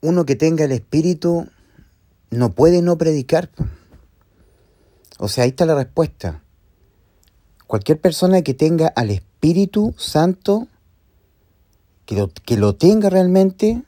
uno que tenga el espíritu no puede no predicar. O sea, ahí está la respuesta. Cualquier persona que tenga al Espíritu Santo, que lo tenga realmente,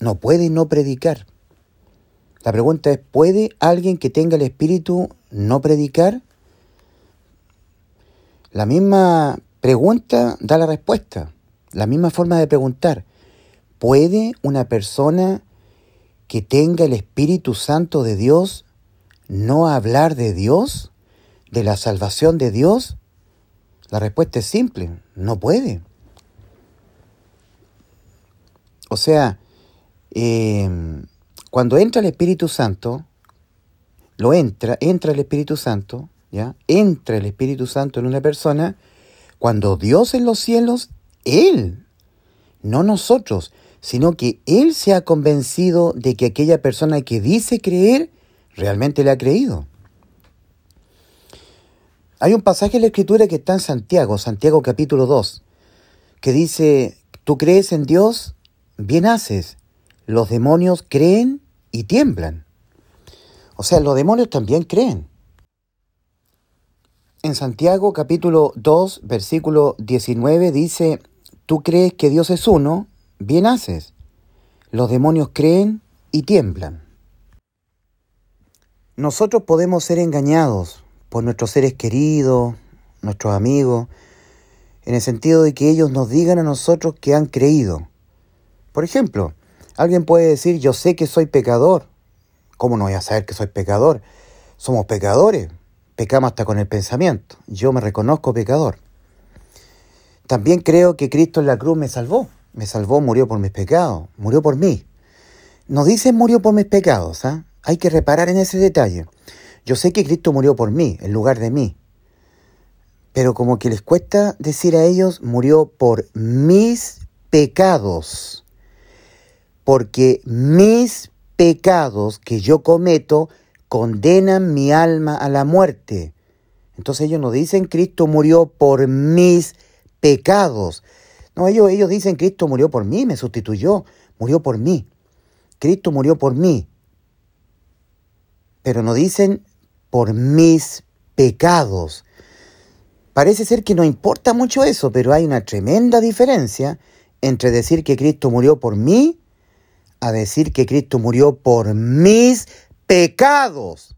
no puede no predicar. La pregunta es, ¿puede alguien que tenga el Espíritu no predicar? La misma pregunta da la respuesta, la misma forma de preguntar. ¿Puede una persona que tenga el Espíritu Santo de Dios no hablar de Dios, de la salvación de Dios? La respuesta es simple, no puede. O sea, cuando entra el Espíritu Santo, entra el Espíritu Santo en una persona, cuando Dios en los cielos, Él, no nosotros, sino que Él se ha convencido de que aquella persona que dice creer, realmente le ha creído. Hay un pasaje en la Escritura que está en Santiago capítulo 2, que dice, tú crees en Dios, bien haces, los demonios creen y tiemblan. O sea, los demonios también creen. En Santiago capítulo 2, versículo 19 dice, tú crees que Dios es uno, bien haces, los demonios creen y tiemblan. Nosotros podemos ser engañados por nuestros seres queridos, nuestros amigos, en el sentido de que ellos nos digan a nosotros que han creído. Por ejemplo, alguien puede decir, yo sé que soy pecador. ¿Cómo no voy a saber que soy pecador? Somos pecadores, pecamos hasta con el pensamiento. Yo me reconozco pecador. También creo que Cristo en la cruz me salvó, murió por mis pecados, murió por mí. Nos dicen murió por mis pecados, ¿eh? Hay que reparar en ese detalle. Yo sé que Cristo murió por mí, en lugar de mí. Pero como que les cuesta decir a ellos, murió por mis pecados. Porque mis pecados que yo cometo condenan mi alma a la muerte. Entonces ellos no dicen, Cristo murió por mis pecados. No, ellos dicen, Cristo murió por mí, me sustituyó, murió por mí. Cristo murió por mí. Pero no dicen, por mis pecados. Parece ser que no importa mucho eso, pero hay una tremenda diferencia entre decir que Cristo murió por mí a decir que Cristo murió por mis pecados.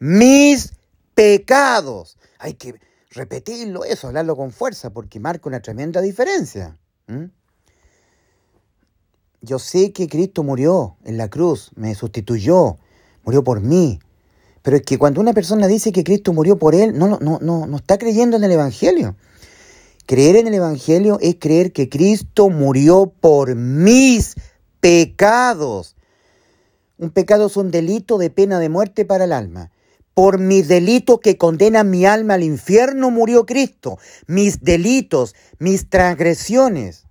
Mis pecados. Hay que repetirlo eso, hablarlo con fuerza, porque marca una tremenda diferencia. Yo sé que Cristo murió en la cruz, me sustituyó. Murió por mí. Pero es que cuando una persona dice que Cristo murió por él, no está creyendo en el Evangelio. Creer en el Evangelio es creer que Cristo murió por mis pecados. Un pecado es un delito de pena de muerte para el alma. Por mis delitos que condenan mi alma al infierno murió Cristo. Mis delitos, mis transgresiones.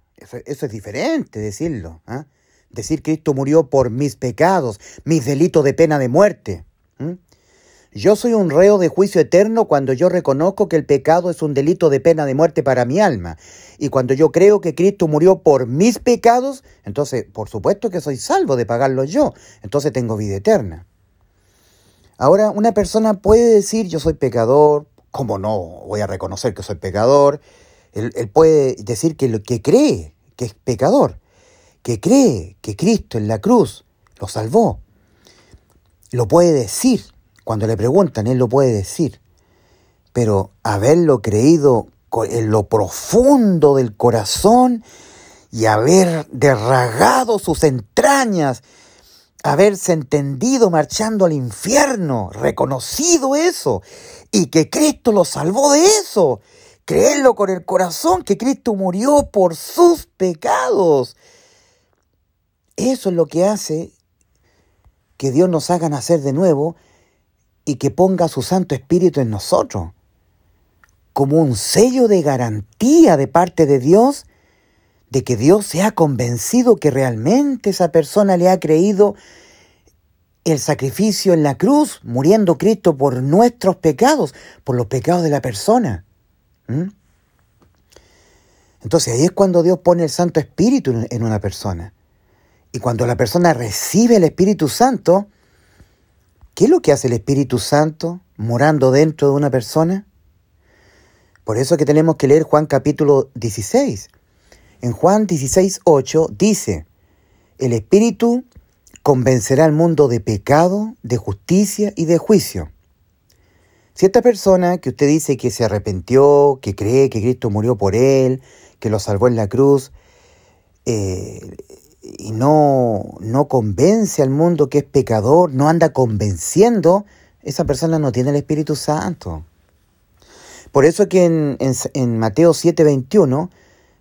Eso es diferente decirlo, ¿ah? Decir Cristo murió por mis pecados, mis delitos de pena de muerte. Yo soy un reo de juicio eterno cuando yo reconozco que el pecado es un delito de pena de muerte para mi alma. Y cuando yo creo que Cristo murió por mis pecados, entonces por supuesto que soy salvo de pagarlo yo. Entonces tengo vida eterna. Ahora, una persona puede decir, yo soy pecador. ¿Cómo no voy a reconocer que soy pecador? Él puede decir que lo que cree que es pecador, que cree que Cristo en la cruz lo salvó. Lo puede decir, cuando le preguntan, él lo puede decir. Pero haberlo creído en lo profundo del corazón y haber derragado sus entrañas, haberse entendido marchando al infierno, reconocido eso, y que Cristo lo salvó de eso, creerlo con el corazón, que Cristo murió por sus pecados. Eso es lo que hace que Dios nos haga nacer de nuevo y que ponga su Santo Espíritu en nosotros, como un sello de garantía de parte de Dios, de que Dios se ha convencido que realmente esa persona le ha creído el sacrificio en la cruz, muriendo Cristo por nuestros pecados, por los pecados de la persona. Entonces ahí es cuando Dios pone el Santo Espíritu en una persona. Y cuando la persona recibe el Espíritu Santo, ¿qué es lo que hace el Espíritu Santo morando dentro de una persona? Por eso es que tenemos que leer Juan capítulo 16. En Juan 16:8 dice: el Espíritu convencerá al mundo de pecado, de justicia y de juicio. Si esta persona que usted dice que se arrepintió, que cree que Cristo murió por él, que lo salvó en la cruz, y no convence al mundo que es pecador, no anda convenciendo, esa persona no tiene el Espíritu Santo. Por eso que en Mateo 7:21,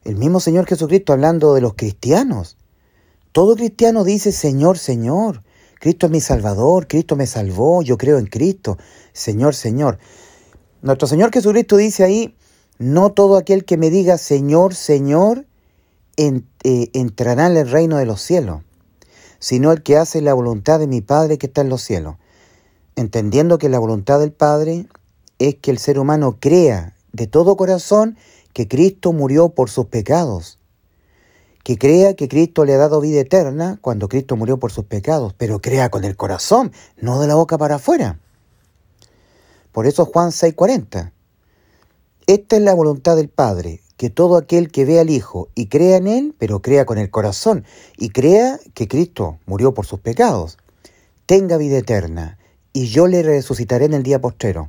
el mismo Señor Jesucristo hablando de los cristianos, todo cristiano dice: Señor, Señor, Cristo es mi Salvador, Cristo me salvó, yo creo en Cristo, Señor, Señor. Nuestro Señor Jesucristo dice ahí: no todo aquel que me diga Señor, Señor, entrará en el reino de los cielos, sino el que hace la voluntad de mi Padre que está en los cielos. Entendiendo que la voluntad del Padre es que el ser humano crea de todo corazón que Cristo murió por sus pecados, que crea que Cristo le ha dado vida eterna cuando Cristo murió por sus pecados, pero crea con el corazón, no de la boca para afuera. Por eso Juan 6:40. Esta es la voluntad del Padre, que todo aquel que ve al Hijo y crea en Él, pero crea con el corazón, y crea que Cristo murió por sus pecados, tenga vida eterna, y yo le resucitaré en el día postrero.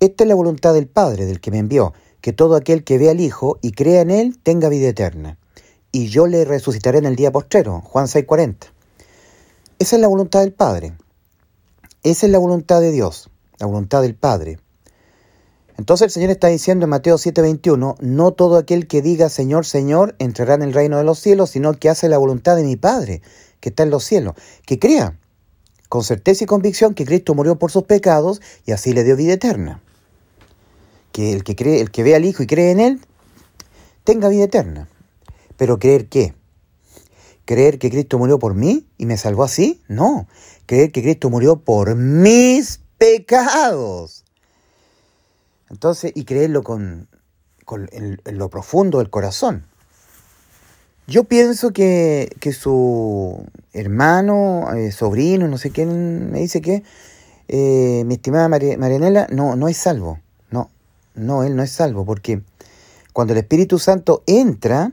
Esta es la voluntad del Padre, del que me envió, que todo aquel que ve al Hijo y crea en Él, tenga vida eterna, y yo le resucitaré en el día postrero. Juan 6:40. Esa es la voluntad del Padre. Esa es la voluntad de Dios, la voluntad del Padre. Entonces el Señor está diciendo en Mateo 7:21, no todo aquel que diga Señor, Señor, entrará en el reino de los cielos, sino el que hace la voluntad de mi Padre, que está en los cielos, que crea con certeza y convicción que Cristo murió por sus pecados y así le dio vida eterna. Que el que cree, el que ve al Hijo y cree en Él, tenga vida eterna. ¿Pero creer qué? ¿Creer que Cristo murió por mí y me salvó así? No. Creer que Cristo murió por mis pecados. Entonces, y creerlo en lo profundo del corazón. Yo pienso que su hermano, sobrino, no sé quién, me dice que mi estimada Marianela no es salvo. No, él no es salvo, porque cuando el Espíritu Santo entra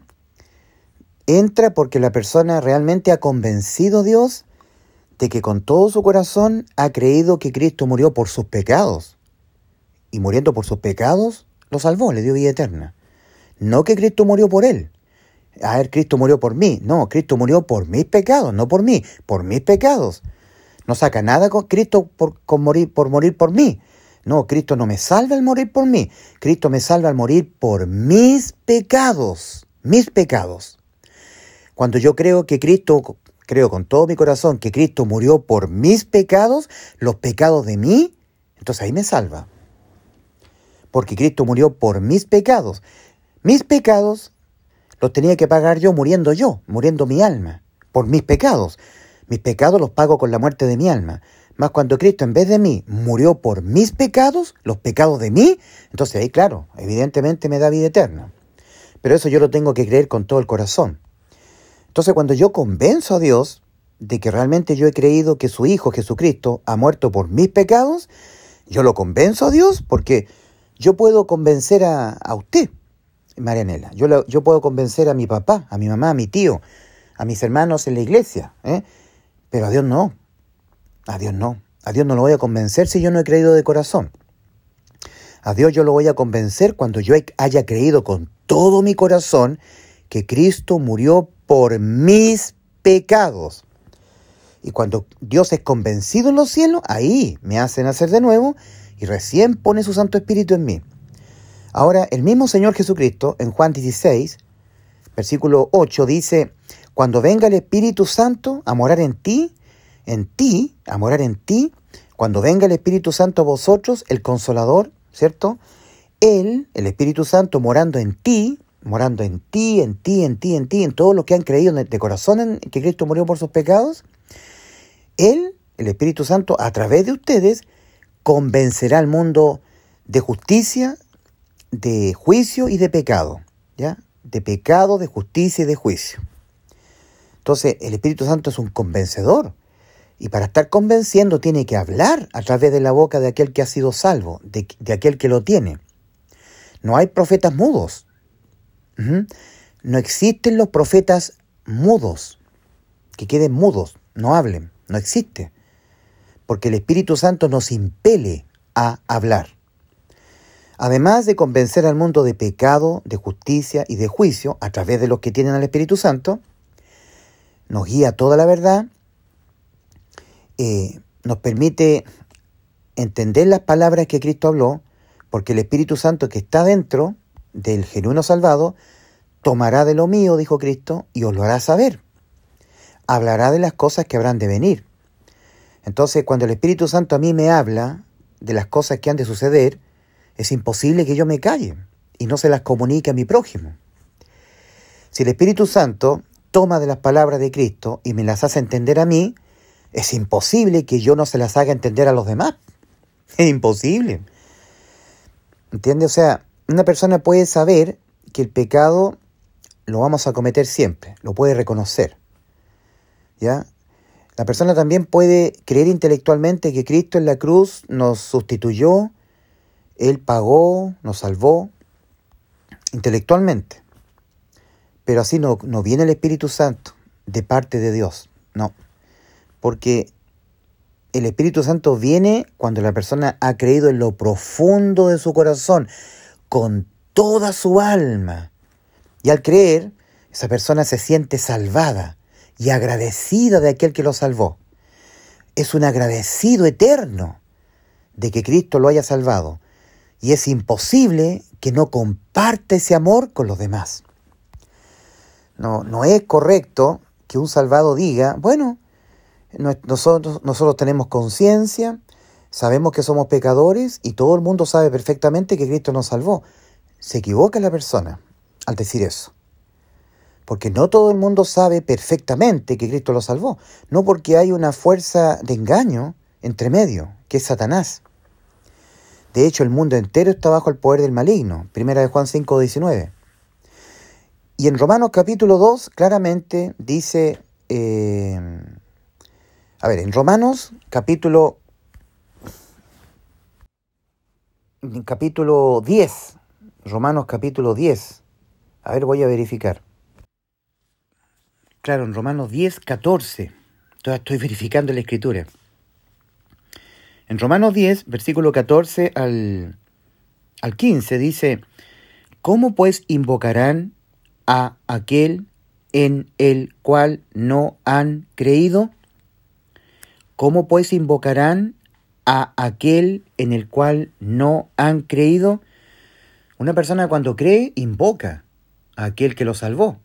porque la persona realmente ha convencido a Dios de que con todo su corazón ha creído que Cristo murió por sus pecados. Y muriendo por sus pecados, lo salvó, le dio vida eterna. No que Cristo murió por él. A ver, Cristo murió por mí. No, Cristo murió por mis pecados, no por mí, por mis pecados. No saca nada con Cristo por morir por mí. No, Cristo no me salva al morir por mí. Cristo me salva al morir por mis pecados, mis pecados. Cuando yo creo que Cristo, creo con todo mi corazón que Cristo murió por mis pecados, los pecados de mí, entonces ahí me salva. Porque Cristo murió por mis pecados. Mis pecados los tenía que pagar yo, muriendo mi alma, por mis pecados. Mis pecados los pago con la muerte de mi alma. Mas cuando Cristo, en vez de mí, murió por mis pecados, los pecados de mí, entonces ahí, claro, evidentemente me da vida eterna. Pero eso yo lo tengo que creer con todo el corazón. Entonces, cuando yo convenzo a Dios de que realmente yo he creído que su Hijo Jesucristo ha muerto por mis pecados, yo lo convenzo a Dios porque yo puedo convencer a usted, Marianela. Yo puedo convencer a mi papá, a mi mamá, a mi tío, a mis hermanos en la iglesia, pero a Dios no. A Dios no. A Dios no lo voy a convencer si yo no he creído de corazón. A Dios yo lo voy a convencer cuando yo haya creído con todo mi corazón que Cristo murió por mis pecados. Y cuando Dios es convencido en los cielos, ahí me hace nacer de nuevo y recién pone su Santo Espíritu en mí. Ahora, el mismo Señor Jesucristo, en Juan 16, versículo 8, dice: cuando venga el Espíritu Santo a morar en ti, cuando venga el Espíritu Santo a vosotros, el Consolador, ¿cierto? Él, el Espíritu Santo, morando en ti, en todos los que han creído de corazón en que Cristo murió por sus pecados, Él, el Espíritu Santo, a través de ustedes, convencerá al mundo de justicia, de juicio y de pecado, ¿ya? De pecado, de justicia y de juicio. Entonces, el Espíritu Santo es un convencedor. Y para estar convenciendo tiene que hablar a través de la boca de aquel que ha sido salvo, de aquel que lo tiene. No hay profetas mudos. No existen los profetas mudos, que queden mudos, no hablen, no existe. Porque el Espíritu Santo nos impele a hablar. Además de convencer al mundo de pecado, de justicia y de juicio, a través de los que tienen al Espíritu Santo, nos guía toda la verdad, nos permite entender las palabras que Cristo habló, porque el Espíritu Santo que está dentro del genuino salvado tomará de lo mío, dijo Cristo, y os lo hará saber. Hablará de las cosas que habrán de venir. Entonces, cuando el Espíritu Santo a mí me habla de las cosas que han de suceder, es imposible que yo me calle y no se las comunique a mi prójimo. Si el Espíritu Santo toma de las palabras de Cristo y me las hace entender a mí, es imposible que yo no se las haga entender a los demás. Es imposible. ¿Entiendes? O sea, una persona puede saber que el pecado lo vamos a cometer siempre, lo puede reconocer, ¿ya? La persona también puede creer intelectualmente que Cristo en la cruz nos sustituyó, Él pagó, nos salvó, intelectualmente. Pero así no viene el Espíritu Santo de parte de Dios, no. Porque el Espíritu Santo viene cuando la persona ha creído en lo profundo de su corazón, con toda su alma. Y al creer, esa persona se siente salvada y agradecida de aquel que lo salvó. Es un agradecido eterno de que Cristo lo haya salvado. Y es imposible que no comparte ese amor con los demás. No es correcto que un salvado diga, bueno, nosotros tenemos conciencia, sabemos que somos pecadores y todo el mundo sabe perfectamente que Cristo nos salvó. Se equivoca la persona al decir eso, porque no todo el mundo sabe perfectamente que Cristo lo salvó, no porque hay una fuerza de engaño entre medio, que es Satanás. De hecho, el mundo entero está bajo el poder del maligno, 1 Juan 5:19. Y en Romanos capítulo 2 claramente dice, en Romanos capítulo 10, Romanos capítulo 10. A ver, voy a verificar. Claro, en Romanos 10, 14. Todavía estoy verificando la escritura. En Romanos 10, versículo 14 al 15, dice, ¿cómo pues invocarán a aquel en el cual no han creído? ¿Cómo pues invocarán a aquel en el cual no han creído? Una persona cuando cree, invoca a aquel que lo salvó,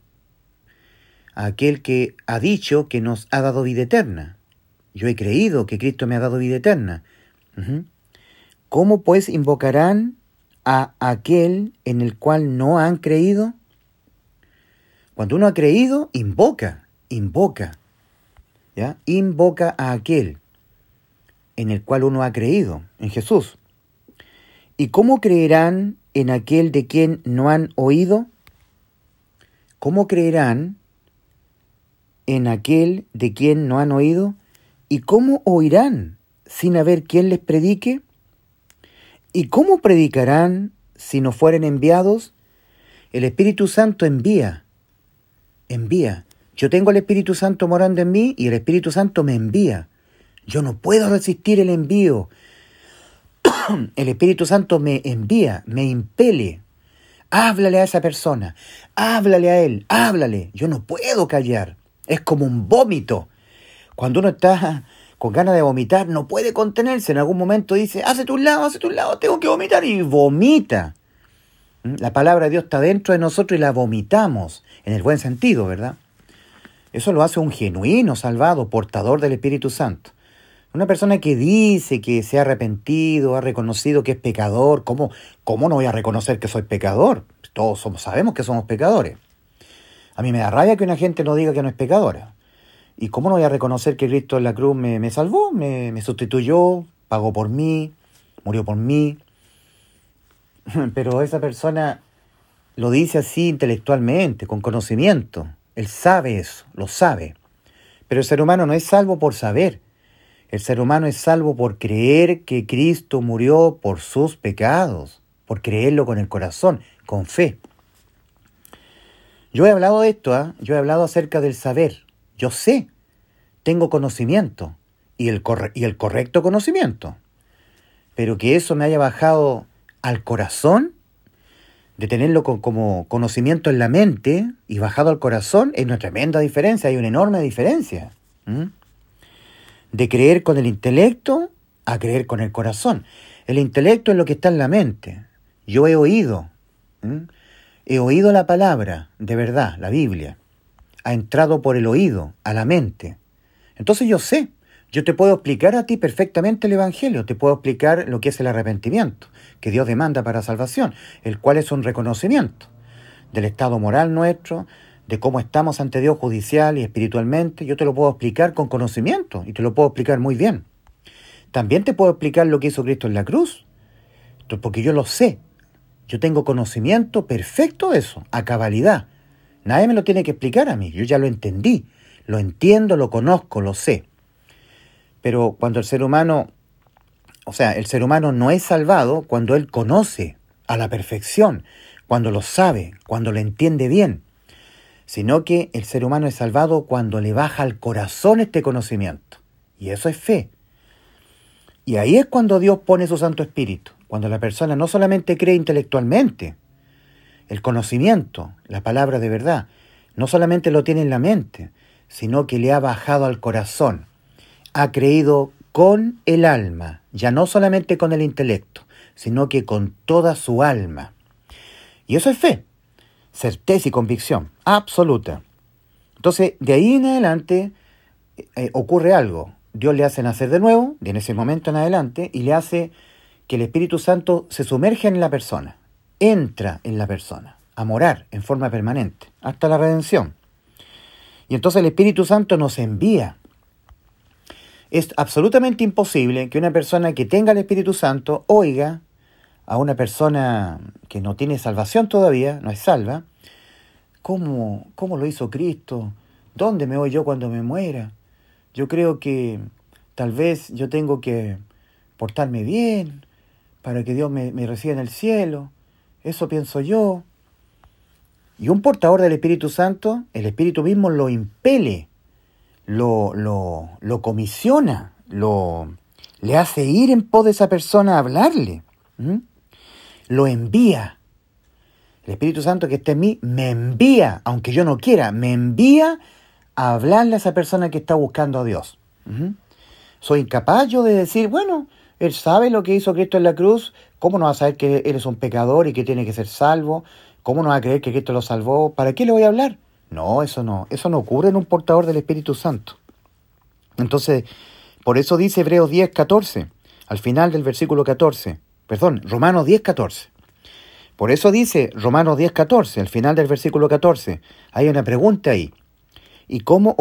a aquel que ha dicho que nos ha dado vida eterna. Yo he creído que Cristo me ha dado vida eterna. ¿Cómo pues invocarán a aquel en el cual no han creído? Cuando uno ha creído, invoca, ¿ya? Invoca a aquel en el cual uno ha creído, en Jesús. ¿Y cómo creerán en aquel de quien no han oído? ¿Cómo creerán en aquel de quien no han oído? ¿Y cómo oirán sin haber quien les predique? ¿Y cómo predicarán si no fueren enviados? El Espíritu Santo envía. Yo tengo al Espíritu Santo morando en mí y el Espíritu Santo me envía. Yo no puedo resistir el envío. El Espíritu Santo me envía, me impele. Háblale a esa persona, háblale a él, háblale. Yo no puedo callar. Es como un vómito. Cuando uno está con ganas de vomitar, no puede contenerse. En algún momento dice, hazte a tu lado, tengo que vomitar. Y vomita. La palabra de Dios está dentro de nosotros y la vomitamos. En el buen sentido, ¿verdad? Eso lo hace un genuino salvado, portador del Espíritu Santo. Una persona que dice que se ha arrepentido, ha reconocido que es pecador. ¿Cómo no voy a reconocer que soy pecador? Todos sabemos que somos pecadores. A mí me da rabia que una gente no diga que no es pecadora. ¿Y cómo no voy a reconocer que Cristo en la cruz me salvó, me sustituyó, pagó por mí, murió por mí? Pero esa persona lo dice así intelectualmente, con conocimiento, Él sabe eso, lo sabe. Pero el ser humano no es salvo por saber. El ser humano es salvo por creer que Cristo murió por sus pecados, por creerlo con el corazón, con fe. Yo he hablado de esto, yo he hablado acerca del saber. Yo sé, tengo conocimiento y el correcto conocimiento. Pero que eso me haya bajado al corazón, de tenerlo como conocimiento en la mente y bajado al corazón, es una tremenda diferencia, hay una enorme diferencia. De creer con el intelecto a creer con el corazón. El intelecto es lo que está en la mente. Yo he oído, la palabra, de verdad, la Biblia. Ha entrado por el oído, a la mente. Entonces yo sé, yo te puedo explicar a ti perfectamente el Evangelio, te puedo explicar lo que es el arrepentimiento, que Dios demanda para salvación, el cual es un reconocimiento del estado moral nuestro, de cómo estamos ante Dios judicial y espiritualmente. Yo te lo puedo explicar con conocimiento y te lo puedo explicar muy bien. También te puedo explicar lo que hizo Cristo en la cruz, porque yo lo sé. Yo tengo conocimiento perfecto de eso, a cabalidad. Nadie me lo tiene que explicar a mí, yo ya lo entendí, lo entiendo, lo conozco, lo sé. Pero cuando el ser humano no es salvado cuando él conoce a la perfección, cuando lo sabe, cuando lo entiende bien, sino que el ser humano es salvado cuando le baja al corazón este conocimiento. Y eso es fe. Y ahí es cuando Dios pone su Santo Espíritu, cuando la persona no solamente cree intelectualmente, el conocimiento, la palabra de verdad, no solamente lo tiene en la mente, sino que le ha bajado al corazón, ha creído con el alma, ya no solamente con el intelecto, sino que con toda su alma. Y eso es fe. Certeza y convicción absoluta. Entonces, de ahí en adelante ocurre algo. Dios le hace nacer de nuevo, en ese momento en adelante, y le hace que el Espíritu Santo se sumerja en la persona, entra en la persona, a morar en forma permanente, hasta la redención. Y entonces el Espíritu Santo nos envía. Es absolutamente imposible que una persona que tenga el Espíritu Santo oiga a una persona que no tiene salvación todavía, no es salva. ¿Cómo lo hizo Cristo? ¿Dónde me voy yo cuando me muera? Yo creo que tal vez yo tengo que portarme bien para que Dios me reciba en el cielo. Eso pienso yo. Y un portador del Espíritu Santo, el Espíritu mismo lo impele, lo comisiona, le hace ir en pos de esa persona a hablarle. Lo envía. El Espíritu Santo que está en mí me envía, aunque yo no quiera, me envía a hablarle a esa persona que está buscando a Dios. Soy incapaz yo de decir, bueno, él sabe lo que hizo Cristo en la cruz, ¿cómo no va a saber que él es un pecador y que tiene que ser salvo? ¿Cómo no va a creer que Cristo lo salvó? ¿Para qué le voy a hablar? No, eso no ocurre en un portador del Espíritu Santo. Entonces, por eso dice Hebreos 10:14, al final del versículo 14. Romanos 10:14. Por eso dice Romanos 10:14, al final del versículo 14. Hay una pregunta ahí. ¿Y cómo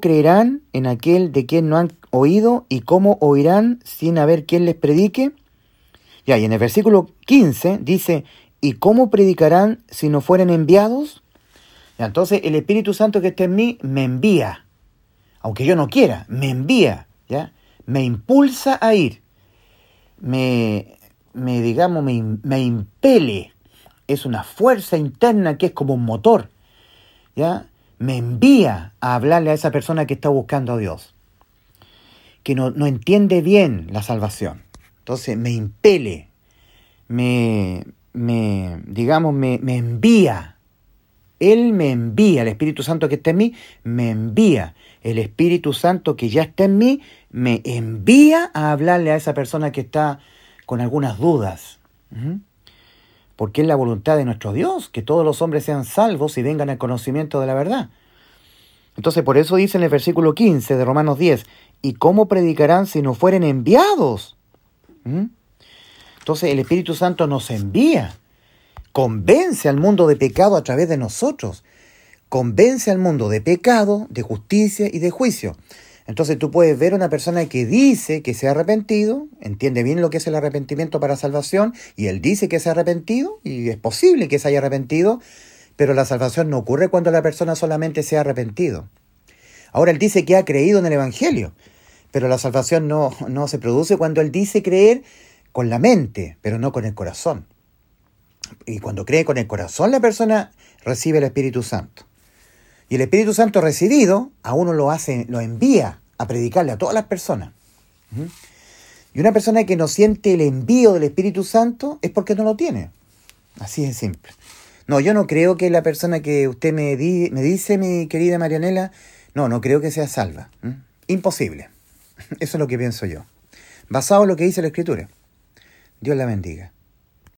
creerán en aquel de quien no han oído? ¿Y cómo oirán sin haber quien les predique? Y en el versículo 15 dice, ¿y cómo predicarán si no fueren enviados? Entonces, el Espíritu Santo que está en mí me envía. Aunque yo no quiera, me envía, Me impulsa a ir, me impele, es una fuerza interna que es como un motor, Me envía a hablarle a esa persona que está buscando a Dios, que no entiende bien la salvación. Entonces me impele, me envía, Él me envía, el Espíritu Santo que está en mí, me envía. El Espíritu Santo que ya está en mí, me envía a hablarle a esa persona que está con algunas dudas. Porque es la voluntad de nuestro Dios, que todos los hombres sean salvos y vengan al conocimiento de la verdad. Entonces, por eso dice en el versículo 15 de Romanos 10, ¿y cómo predicarán si no fueren enviados? Entonces, el Espíritu Santo nos envía. Convence al mundo de pecado a través de nosotros. Convence al mundo de pecado, de justicia y de juicio. Entonces tú puedes ver a una persona que dice que se ha arrepentido, entiende bien lo que es el arrepentimiento para salvación, y él dice que se ha arrepentido, y es posible que se haya arrepentido, Pero la salvación no ocurre cuando la persona solamente se ha arrepentido. Ahora él dice que ha creído en el Evangelio, pero la salvación no se produce cuando él dice creer con la mente, pero no con el corazón. Y cuando cree con el corazón, la persona recibe el Espíritu Santo. Y el Espíritu Santo recibido a uno lo envía a predicarle a todas las personas. Y una persona que no siente el envío del Espíritu Santo es porque no lo tiene. Así de simple. No, yo no creo que la persona que usted me dice, mi querida Marianela, no creo que sea salva. Imposible. Eso es lo que pienso yo, basado en lo que dice la Escritura. Dios la bendiga.